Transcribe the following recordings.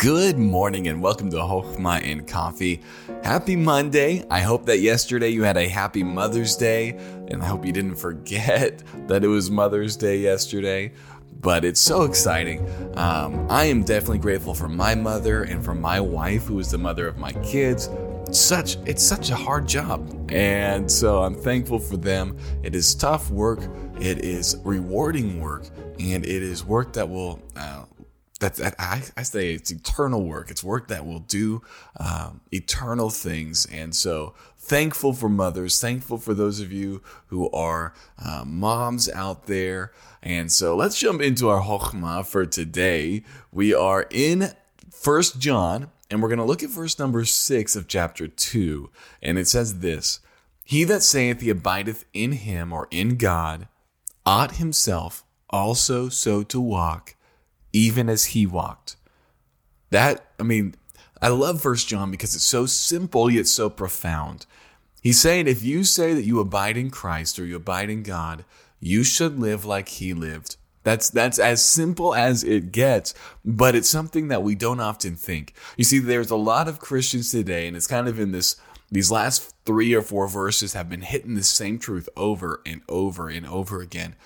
Good morning and welcome to Hochma and Coffee. Happy Monday. I hope that yesterday you had a happy Mother's Day, and I hope you didn't forget that it was Mother's Day yesterday, but it's so exciting. I am definitely grateful for my mother and for my wife, who is the mother of my kids. It's such a hard job, and so I'm thankful for them. It is tough work, it is rewarding work, and it is work that will... I say it's eternal work. It's work that will do eternal things. And so thankful for mothers, thankful for those of you who are moms out there. And so let's jump into our Hochma for today. We are in 1st John, and we're going to look at verse number 6 of chapter 2. And it says this: He that saith he abideth in him, or in God, ought himself also so to walk, even as he walked. I love 1 John because it's so simple yet so profound. He's saying if you say that you abide in Christ or you abide in God, you should live like he lived. That's as simple as it gets, but it's something that we don't often think. You see, there's a lot of Christians today, and it's kind of in this, these last 3 or 4 verses have been hitting the same truth over and over and over again.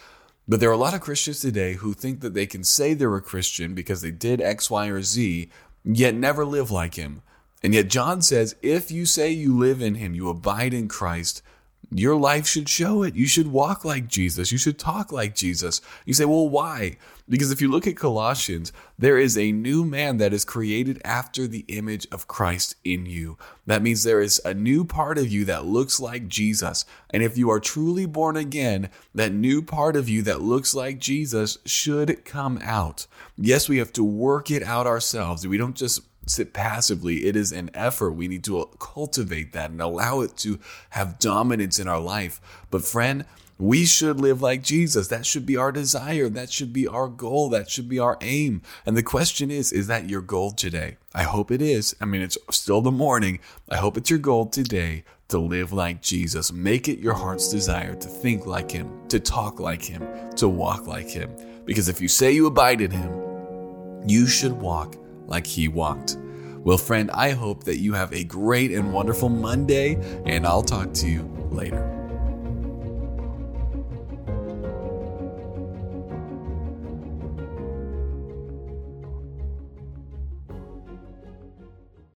But there are a lot of Christians today who think that they can say they're a Christian because they did X, Y, or Z, yet never live like him. And yet John says, if you say you live in him, you abide in Christ, your life should show it. You should walk like Jesus. You should talk like Jesus. You say, well, why? Because if you look at Colossians, there is a new man that is created after the image of Christ in you. That means there is a new part of you that looks like Jesus. And if you are truly born again, that new part of you that looks like Jesus should come out. Yes, we have to work it out ourselves. We don't just sit passively. It is an effort. We need to cultivate that and allow it to have dominance in our life. But friend, we should live like Jesus. That should be our desire. That should be our goal. That should be our aim. And the question is that your goal today? I hope it is. It's still the morning. I hope it's your goal today to live like Jesus. Make it your heart's desire to think like him, to talk like him, to walk like him. Because if you say you abide in him, you should walk like he walked. Well, friend, I hope that you have a great and wonderful Monday, and I'll talk to you later.